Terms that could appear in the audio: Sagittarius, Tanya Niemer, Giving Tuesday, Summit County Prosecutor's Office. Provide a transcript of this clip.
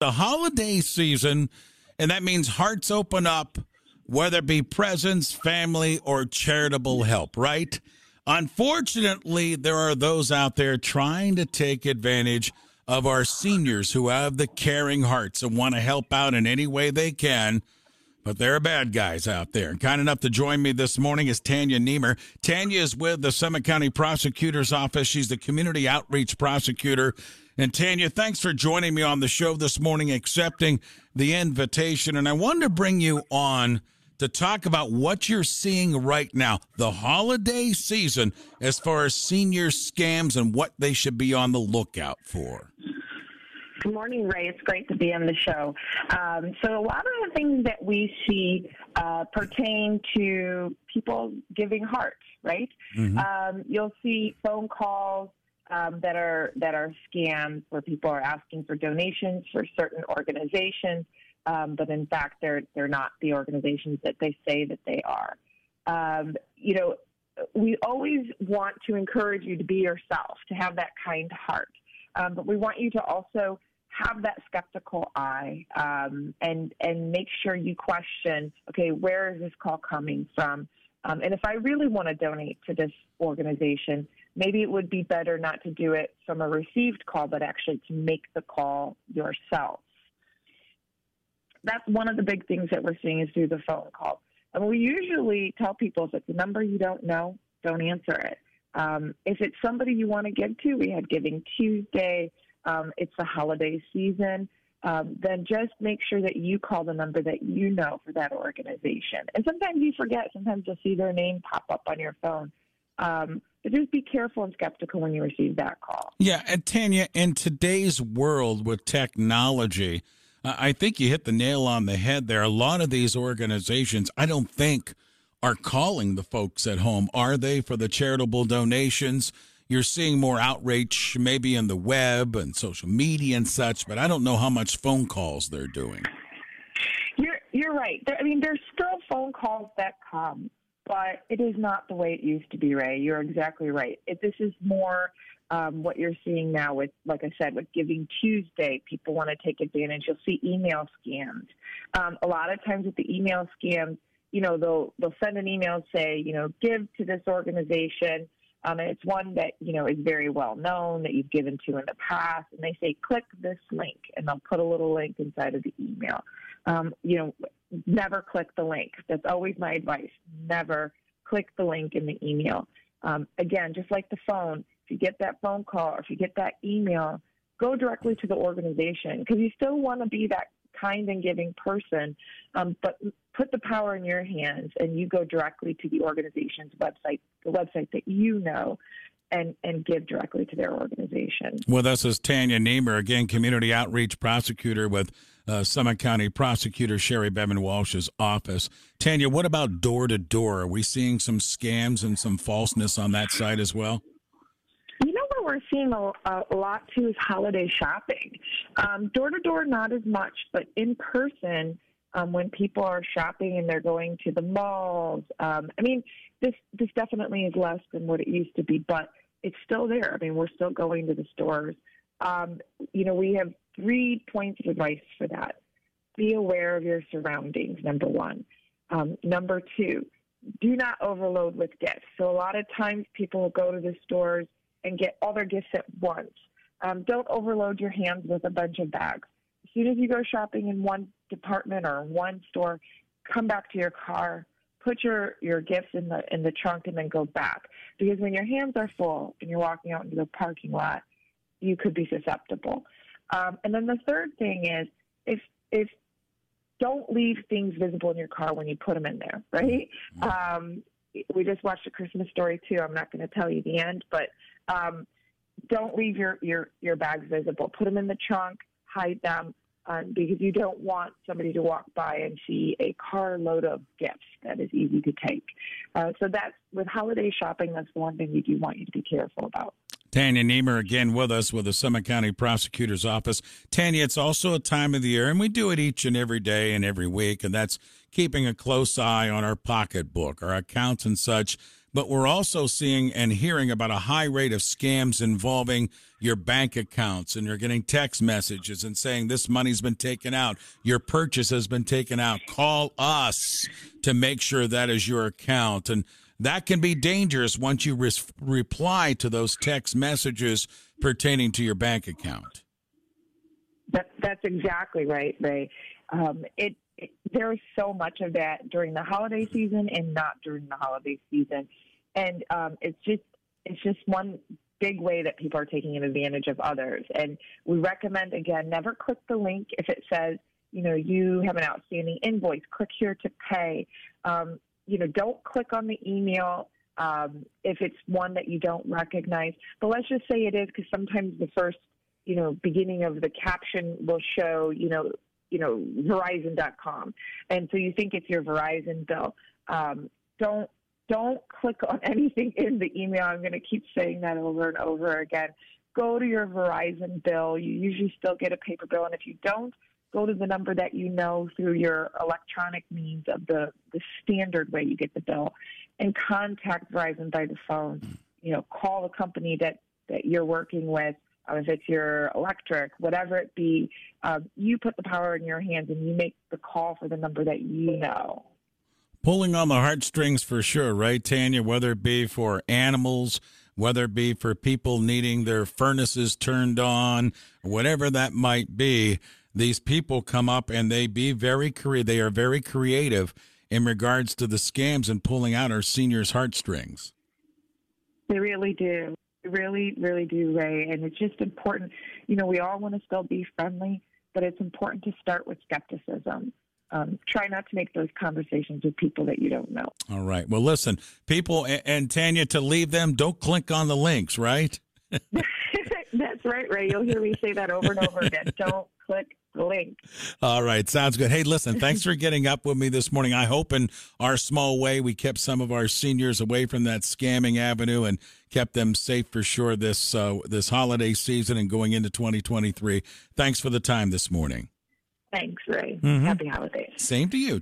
the holiday season, and that means hearts open up, whether it be presents, family, or charitable help, right? Unfortunately, there are those out there trying to take advantage of our seniors who have the caring hearts and want to help out in any way they can, but there are bad guys out there. And kind enough to join me this morning is Tanya Niemer. Tanya is with the Summit County Prosecutor's Office. She's the Community Outreach Prosecutor. And Tanya, thanks for joining me on the show this morning, accepting the invitation. And I wanted to bring you on to talk about what you're seeing right now, the holiday season, as far as senior scams and what they should be on the lookout for. Good morning, Ray. It's great to be on the show. So a lot of the things that we see pertain to people giving hearts, right? Mm-hmm. You'll see phone calls that are scams where people are asking for donations for certain organizations, but in fact they're not the organizations that they say that they are. We always want to encourage you to be yourself, to have that kind heart, but we want you to also have that skeptical eye and make sure you question, okay, where is this call coming from? And if I really want to donate to this organization, maybe it would be better not to do it from a received call, but actually to make the call yourself. That's one of the big things that we're seeing is through the phone call. And we usually tell people if it's a number you don't know, don't answer it. If it's somebody you want to give to, we had Giving Tuesday, it's the holiday season, then just make sure that you call the number that you know for that organization. And sometimes you forget. Sometimes you'll see their name pop up on your phone. But just be careful and skeptical when you receive that call. Yeah, and Tanya, in today's world with technology, I think you hit the nail on the head there. A lot of these organizations, I don't think, are calling the folks at home, are they, for the charitable donations? You're seeing more outreach maybe in the web and social media and such, but I don't know how much phone calls they're doing. You're right. There's still phone calls that come, but it is not the way it used to be, Ray. You're exactly right. This is more what you're seeing now with, like I said, with Giving Tuesday, people want to take advantage. You'll see email scams. A lot of times with the email scams, they'll send an email and say, give to this organization. And it's one that, is very well known that you've given to in the past. And they say, click this link, and they'll put a little link inside of the email. Never click the link. That's always my advice. Never click the link in the email. Again, just like the phone, if you get that phone call or if you get that email, go directly to the organization because you still want to be that kind and giving person, but put the power in your hands and you go directly to the organization's website, the website that you know, and give directly to their organization. Well, this is Tanya Niemer, again, Community Outreach Prosecutor with Summit County Prosecutor Sherry Bevan Walsh's office. Tanya, what about door-to-door? Are we seeing some scams and some falseness on that side as well? We're seeing a lot too is holiday shopping. Door to door, not as much, but in person, when people are shopping and they're going to the malls, this definitely is less than what it used to be, but it's still there. We're still going to the stores. We have 3 points of advice for that. Be aware of your surroundings, number one. Number two, do not overload with gifts. So a lot of times people will go to the stores and get all their gifts at once. Don't overload your hands with a bunch of bags. As soon as you go shopping in one department or one store, come back to your car, put your gifts in the trunk, and then go back. Because when your hands are full and you're walking out into the parking lot, you could be susceptible. And then the third thing is, if don't leave things visible in your car when you put them in there, right? We just watched A Christmas Story too. I'm not going to tell you the end, but don't leave your bags visible. Put them in the trunk, hide them, because you don't want somebody to walk by and see a carload of gifts that is easy to take. So that's with holiday shopping. That's the one thing we do want you to be careful about. Tanya Niemer again with us with the Summit County Prosecutor's Office. Tanya, it's also a time of the year, and we do it each and every day and every week, and that's keeping a close eye on our pocketbook, our accounts and such. but we're also seeing and hearing about a high rate of scams involving your bank accounts, and you're getting text messages and saying this money's been taken out, your purchase has been taken out, call us to make sure that is your account. And that can be dangerous once you reply to those text messages pertaining to your bank account. That's exactly right, Ray. There is so much of that during the holiday season and not during the holiday season. And it's just one big way that people are taking advantage of others. And we recommend, again, never click the link if it says, you know, you have an outstanding invoice, click here to pay. Don't click on the email if it's one that you don't recognize. But let's just say it is, because sometimes the first, beginning of the caption will show, Verizon.com. And so you think it's your Verizon bill. Don't click on anything in the email. I'm going to keep saying that over and over again. Go to your Verizon bill. You usually still get a paper bill. And if you don't, go to the number that you know through your electronic means of the standard way you get the bill, and contact Verizon by the phone. Call the company that you're working with. If it's your electric, whatever it be, you put the power in your hands and you make the call for the number that you know. Pulling on the heartstrings for sure, right, Tanya? Whether it be for animals, whether it be for people needing their furnaces turned on, whatever that might be, these people come up and they are very creative in regards to the scams and pulling out our seniors' heartstrings. They really do. Really, really do, Ray. And it's just important. We all want to still be friendly, but it's important to start with skepticism. Try not to make those conversations with people that you don't know. All right. Well, listen, people, and Tanya, to leave them, don't click on the links, right? That's right, Ray. You'll hear me say that over and over again. Don't click the link. All right. Sounds good. Hey, listen, thanks for getting up with me this morning. I hope in our small way we kept some of our seniors away from that scamming avenue and kept them safe for sure this holiday season and going into 2023. Thanks for the time this morning. Thanks, Ray. Mm-hmm. Happy holidays. Same to you.